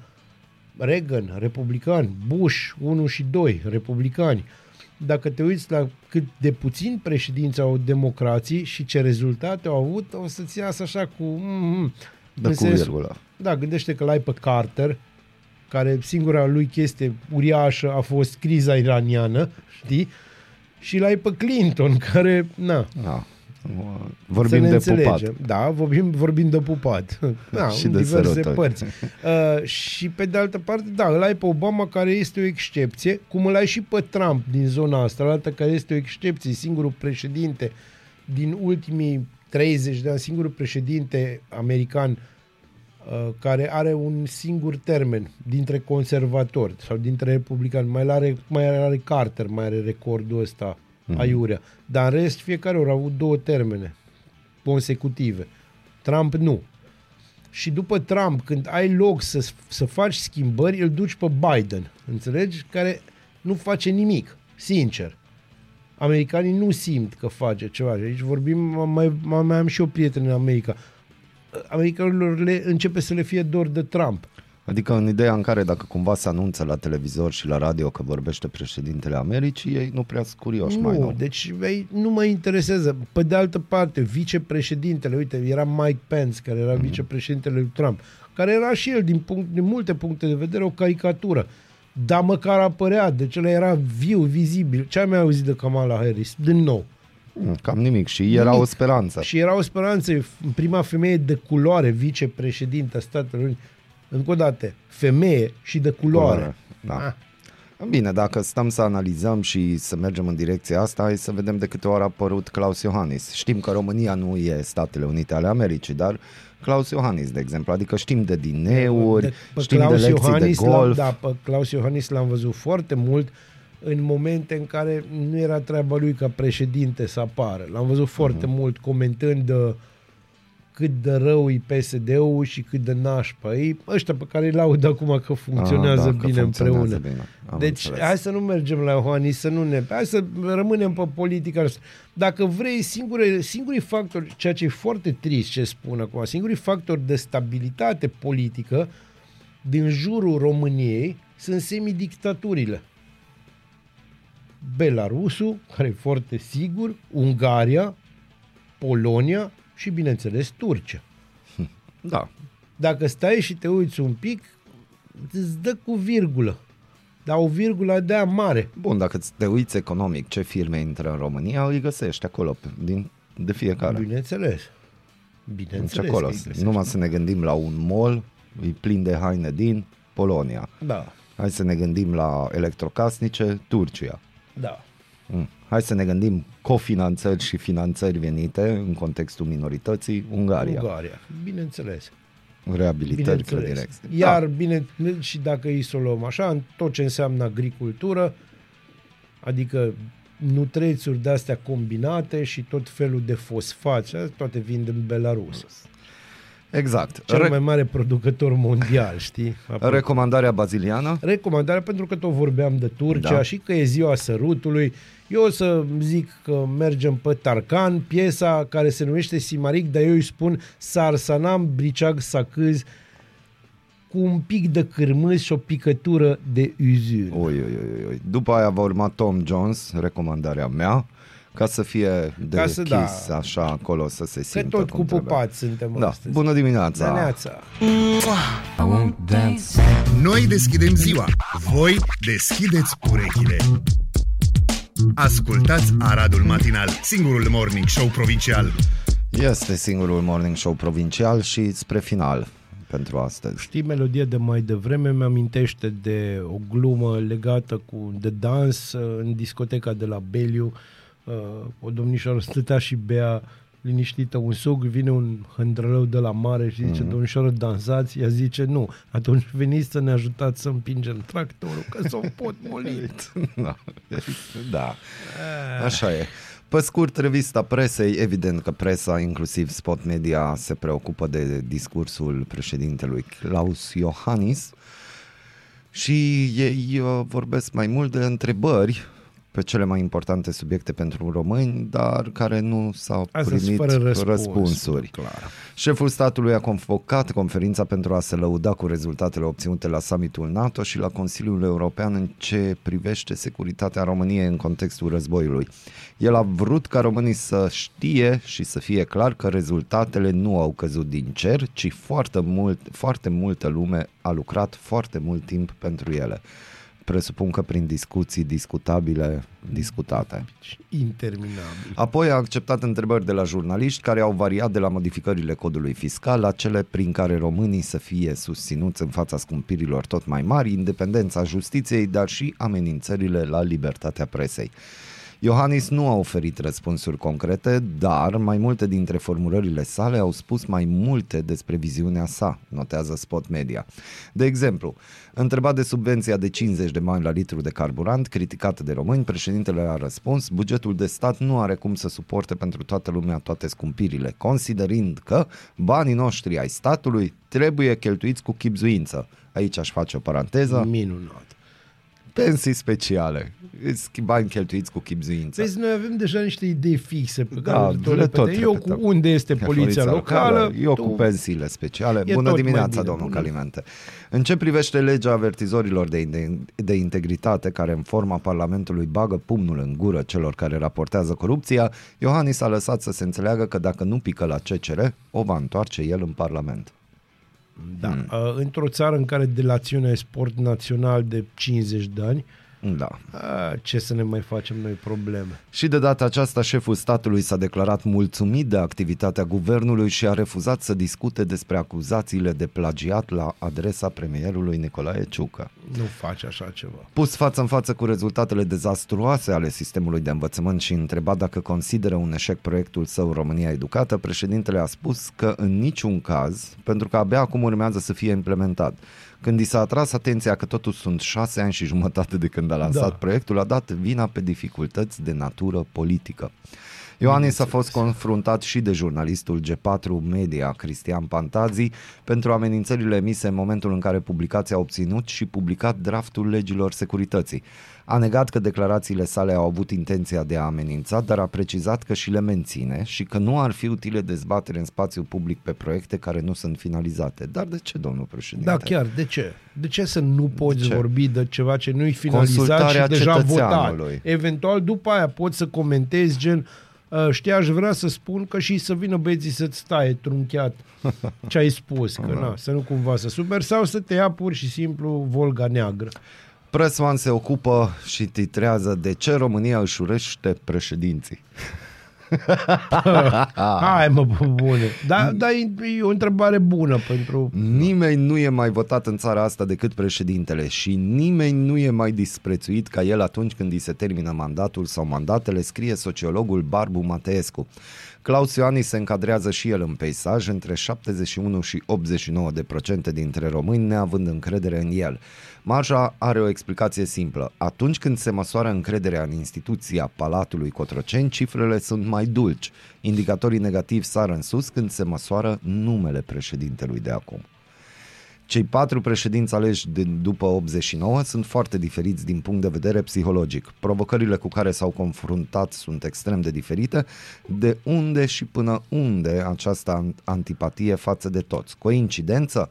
Reagan, republican, Bush 1 și 2, republicani. Dacă te uiți la cât de puțin președinți au democrații și ce rezultate au avut, o să-ți iasă așa cu... Da, cu virgulă. Da, gândește că l-ai pe Carter, care singura lui chestie uriașă a fost criza iraniană, știi? Și l-ai pe Clinton, care... Vorbim de pupat. Da, vorbim de pupat. Da, și în de diverse sărători. Părți. Și pe de altă parte, da, îl ai pe Obama, care este o excepție, cum îl ai și pe Trump din zona asta, alta care este o excepție, singurul președinte din ultimii 30 de ani, singurul președinte american care are un singur termen dintre conservatori sau dintre republicani. Mai are Carter, mai are recordul ăsta aiurea. Dar în rest, fiecare ori a avut două termene consecutive. Trump nu. Și după Trump, când ai loc să faci schimbări, îl duci pe Biden, înțelegi? Care nu face nimic, sincer. Americanii nu simt că face ceva. Aici vorbim, mai am și eu prieteni în America. Americanilor începe să le fie dor de Trump. Adică în ideea în care dacă cumva se anunță la televizor și la radio că vorbește președintele Americii, ei nu prea sunt curioși mai nou. Deci ei nu mă interesează. Pe de altă parte, vicepreședintele, uite, era Mike Pence, care era vicepreședintele lui Trump, care era și el din multe puncte de vedere o caricatură. Dar măcar apărea, deci el era viu, vizibil. Ce-am mai auzit de Kamala Harris? Din nou. Cam nimic. Și era o speranță. Și era o speranță. Prima femeie de culoare vicepreședinte a Statelor Unite. Încă o dată, femeie și de culoare. Da. Bine, dacă stăm să analizăm și să mergem în direcția asta, hai să vedem de câte ori a apărut Klaus Iohannis. Știm că România nu e Statele Unite ale Americii, dar Klaus Iohannis, de exemplu, adică știm de dineuri, știm Klaus de lecții Iohannis de golf. Da, pe Klaus Iohannis l-am văzut foarte mult în momente în care nu era treaba lui ca președinte să apară. L-am văzut foarte mult comentând cât de rău e PSD-ul și cât de nașpa e, ăștia pe care îi laud acum că funcționează bine împreună. Deci, hai să nu mergem la Iohannis, hai să rămânem pe politica. Dacă vrei, singurii factori, ceea ce e foarte trist ce spun acum, singurii factori de stabilitate politică din jurul României sunt semidictaturile. Belarusul, care e foarte sigur, Ungaria, Polonia, și, bineînțeles, Turcia. Da. Dacă stai și te uiți un pic, îți dă cu virgulă. Dar o virgulă de-aia mare. Bun, dacă te uiți economic ce firme intră în România, îi găsești acolo de fiecare. Bineînțeles. Bineînțeles acolo, numai să ne gândim la un mall, e plin de haine din Polonia. Da. Hai să ne gândim la electrocasnice, Turcia. Da. Hai să ne gândim cofinanțări și finanțări venite în contextul minorității, Ungaria. Bineînțeles. Reabilitări, bineînțeles. Iar, bine, și dacă îi să o luăm așa, în tot ce înseamnă agricultură, adică nutrețuri de-astea combinate și tot felul de fosfați, toate vin din Belarus. Exact. Cel mai mare producător mondial, știi? Recomandarea baziliană? Recomandarea, pentru că tot vorbeam de Turcia și că e ziua sărutului. Eu o să zic că mergem pe Tarkan, piesa care se numește Simaric, dar eu îi spun Sarsanam, Briciag, Sacâz, cu un pic de cârmâz și o picătură de uzun. După aia va urma Tom Jones, recomandarea mea. Ca să fie deschis așa acolo să se simtă tot cum cu pupați suntem astăzi. Bună dimineața! Noi deschidem ziua, voi deschideți urechile. Ascultați Aradul matinal, singurul morning show provincial. Este singurul morning show provincial și spre final pentru astăzi. Știi, melodia de mai devreme mi-amintește de o glumă legată de dans în discoteca de la Beliu. O domnișoară stătea și bea liniștită un suc, vine un hândrălău de la mare și zice domnișoară, dansați? Ea zice nu, atunci veniți să ne ajutați să împingem tractorul, că s-o pot molit. Da, așa e. Pe scurt, revista presei, evident că presa, inclusiv Spot Media, se preocupă de discursul președintelui Klaus Iohannis și ei vorbesc mai mult de întrebări pe cele mai importante subiecte pentru români, dar care nu s-au primit răspunsuri. Clar. Șeful statului a convocat conferința pentru a se lăuda cu rezultatele obținute la summitul NATO și la Consiliul European în ce privește securitatea României în contextul războiului. El a vrut ca românii să știe și să fie clar că rezultatele nu au căzut din cer, ci foarte multă lume a lucrat foarte mult timp pentru ele. Presupun că prin discuții discutate. Interminabil. Apoi a acceptat întrebări de la jurnaliști care au variat de la modificările codului fiscal la cele prin care românii să fie susținuți în fața scumpirilor tot mai mari, independența justiției, dar și amenințările la libertatea presei. Iohannis nu a oferit răspunsuri concrete, dar mai multe dintre formulările sale au spus mai multe despre viziunea sa, notează Spot Media. De exemplu, întrebat de subvenția de 50 de bani la litru de carburant, criticată de români, președintele a răspuns: bugetul de stat nu are cum să suporte pentru toată lumea toate scumpirile, considerând că banii noștri ai statului trebuie cheltuiți cu chibzuință. Aici aș face o paranteză. Minunat. Pensii speciale, bani cheltuiți cu chibzuință. Vezi, noi avem deja niște idei fixe pe care eu cu unde este poliția locală, eu cu pensiile speciale. Bună dimineața, domnul Calimente. În ce privește legea avertizorilor de integritate, care în forma Parlamentului bagă pumnul în gură celor care raportează corupția, Iohannis a lăsat să se înțeleagă că dacă nu pică la CCR, o va întoarce el în Parlament. Da. Într-o țară în care delațiunea e sport național de 50 de ani, da. Ce să ne mai facem noi probleme? Și de data aceasta șeful statului s-a declarat mulțumit de activitatea guvernului și a refuzat să discute despre acuzațiile de plagiat la adresa premierului Nicolae Ciucă. Nu face așa ceva. Pus față în față cu rezultatele dezastruoase ale sistemului de învățământ și întrebat dacă consideră un eșec proiectul său România Educată, președintele a spus că în niciun caz, pentru că abia acum urmează să fie implementat. Când i s-a atras atenția că totuși sunt 6 ani și jumătate de când a lansat proiectul, a dat vina pe dificultăți de natură politică. Iohannis a fost confruntat și de jurnalistul G4 Media, Cristian Pantazi, pentru amenințările emise în momentul în care publicația a obținut și publicat draftul legilor securității. A negat că declarațiile sale au avut intenția de a amenința, dar a precizat că și le menține și că nu ar fi utile dezbatere în spațiu public pe proiecte care nu sunt finalizate. Dar de ce, domnul președinte? Da, chiar, de ce? De ce să nu poți vorbi de ceva ce nu-i finalizat și deja votat? Eventual, după aia poți să comentezi gen... Știi, aș vrea să spun că și să vină băieții să-ți taie trunchiat ce ai spus, că na, să nu cumva să superi sau să te ia pur și simplu Volga Neagră. Press One se ocupă și titrează: de ce România își urăște președinții? Hai mă, bune. Dar e o întrebare bună pentru... Nimeni nu e mai votat în țara asta decât președintele și nimeni nu e mai disprețuit ca el atunci când îi se termină mandatul sau mandatele, scrie sociologul Barbu Mateescu. Klaus Iohannis se încadrează și el în peisaj, între 71 și 89% dintre români neavând încredere în el. Marja are o explicație simplă. Atunci când se măsoară încrederea în instituția Palatului Cotroceni, cifrele sunt mai dulci. Indicatorii negativi sar în sus când se măsoară numele președintelui de acum. Cei 4 președinți aleși după 89 sunt foarte diferiți din punct de vedere psihologic. Provocările cu care s-au confruntat sunt extrem de diferite. De unde și până unde această antipatie față de toți? Coincidență?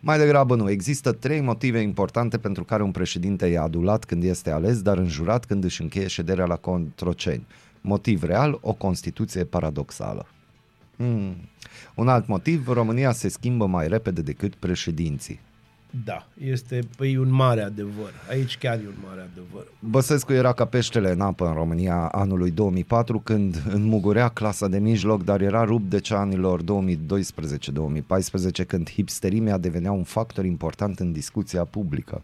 Mai degrabă nu. Există 3 motive importante pentru care un președinte e adulat când este ales, dar înjurat când își încheie șederea la Cotroceni. Motiv real, o Constituție paradoxală. Un alt motiv, România se schimbă mai repede decât președinții. Da, e un mare adevăr. Aici chiar e un mare adevăr. Băsescu era ca peștele în apă în România anului 2004, când înmugurea clasa de mijloc, dar era rupt de cea anilor 2012-2014, când hipsterimea devenea un factor important în discuția publică.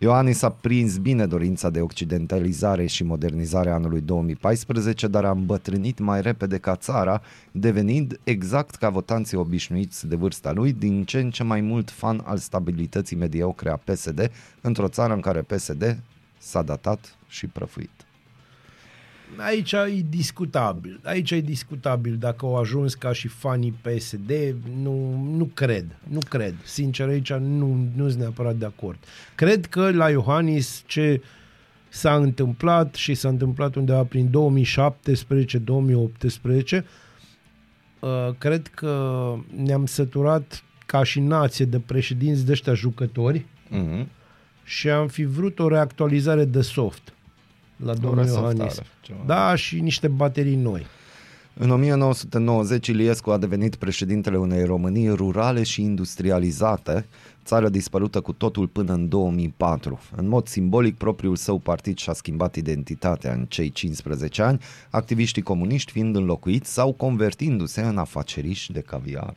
Iohannis a prins bine dorința de occidentalizare și modernizare anului 2014, dar a îmbătrânit mai repede ca țara, devenind exact ca votanții obișnuiți de vârsta lui, din ce în ce mai mult fan al stabilității mediocre a PSD, într-o țară în care PSD s-a datat și prăfuit. Aici e discutabil dacă au ajuns ca și fanii PSD, nu cred. Sincer, aici nu sunt neapărat de acord. Cred că la Iohannis ce s-a întâmplat și s-a întâmplat undeva prin 2017-2018, cred că ne-am săturat ca și nație de președinți de ăștia jucători și am fi vrut o reactualizare de soft la domnul Iohannis. Da, și niște baterii noi. În 1990 Iliescu a devenit președintele unei Românii rurale și industrializate, țară dispărută cu totul până în 2004. În mod simbolic, propriul său partid și-a schimbat identitatea în cei 15 ani, activiștii comuniști fiind înlocuiți sau convertindu-se în afaceriști de caviar.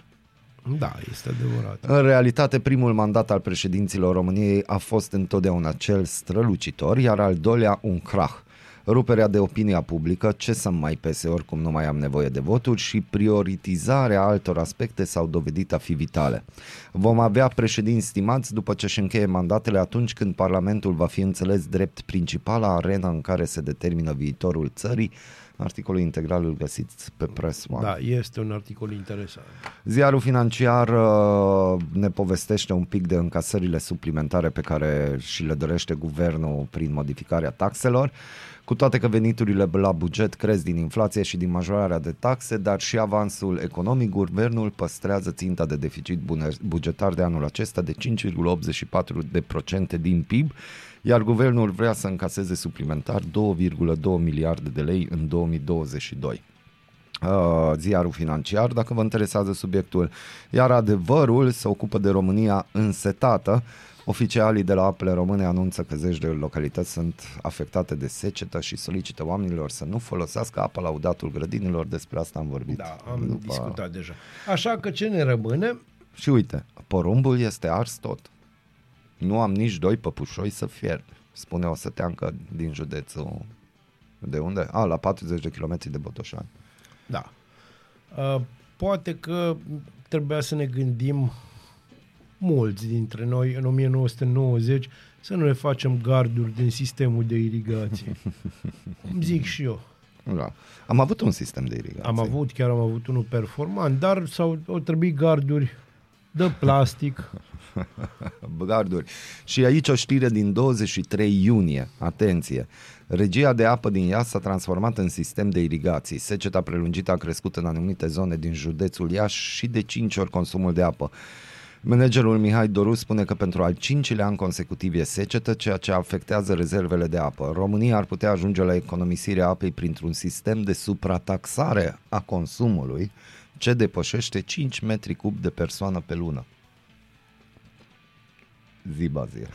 Da, este adevărat. În realitate, primul mandat al președinților României a fost întotdeauna cel strălucitor, iar al doilea un crah. ruperea de opinia publică, ce să-mi mai pese, oricum nu mai am nevoie de voturi, și prioritizarea altor aspecte s-au dovedit a fi vitale. Vom avea președinți stimați după ce își încheie mandatele, atunci când Parlamentul va fi înțeles drept principala arena în care se determină viitorul țării. Articolul integral îl găsiți pe Press One. Da, este un articol interesant. Ziarul Financiar ne povestește un pic de încasările suplimentare pe care și le dorește guvernul prin modificarea taxelor. Cu toate că veniturile la buget cresc din inflație și din majorarea de taxe, dar și avansul economic, guvernul păstrează ținta de deficit bugetar de anul acesta de 5,84% din PIB, iar guvernul vrea să încaseze suplimentar 2,2 miliarde de lei în 2022. Ziarul Financiar, dacă vă interesează subiectul. Iar Adevărul se ocupă de România însetată. Oficialii de la apele române anunță că zeci de localități sunt afectate de secetă și solicită oamenilor să nu folosească apa la udatul grădinilor. Despre asta am vorbit. Da, am discutat deja. Așa că ce ne rămâne? Și uite, porumbul este ars tot. Nu am nici doi păpușoi să fierb, spune o săteancă din județul... De unde? La 40 de kilometri de Botoșani. Da. Poate că trebuia să ne gândim mulți dintre noi în 1990 să nu le facem garduri din sistemul de irigație. Zic și eu. Da. Am avut un sistem de irigație. Am avut unul performant, dar au trebuit garduri de plastic. Garduri. Și aici o știre din 23 iunie. Atenție! Regia de apă din Iași s-a transformat în sistem de irigații. Seceta prelungită a crescut în anumite zone din județul Iași și de 5 ori consumul de apă. Managerul Mihai Doru spune că pentru al 5-lea an consecutiv e secetă, ceea ce afectează rezervele de apă. România ar putea ajunge la economisirea apei printr-un sistem de suprataxare a consumului ce depășește 5 metri cub de persoană pe lună. Zi, Bazir.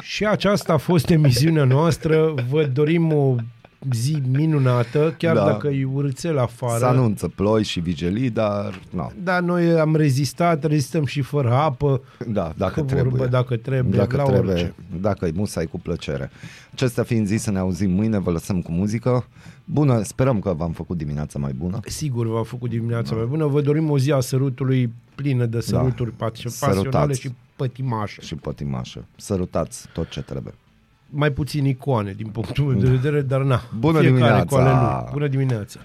Și aceasta a fost emisiunea noastră. Vă dorim o zi minunată, chiar dacă e urțel afară. Se anunță ploi și vijelii, dar... No. Da, noi am rezistat, rezistăm și fără apă. Da, dacă trebuie, orice. Dacă e musai, cu plăcere. Acestea fiind zise, ne auzim mâine, vă lăsăm cu muzică. Bună, sperăm că v-am făcut dimineața mai bună. Sigur v-am făcut dimineața mai bună. Vă dorim o zi a sărutului plină de săruturi pasionale și pătimașe. Și pătimașe. Sărutați tot ce trebuie. Mai puțin icoane din punctul meu de vedere, dar na. Bună dimineața!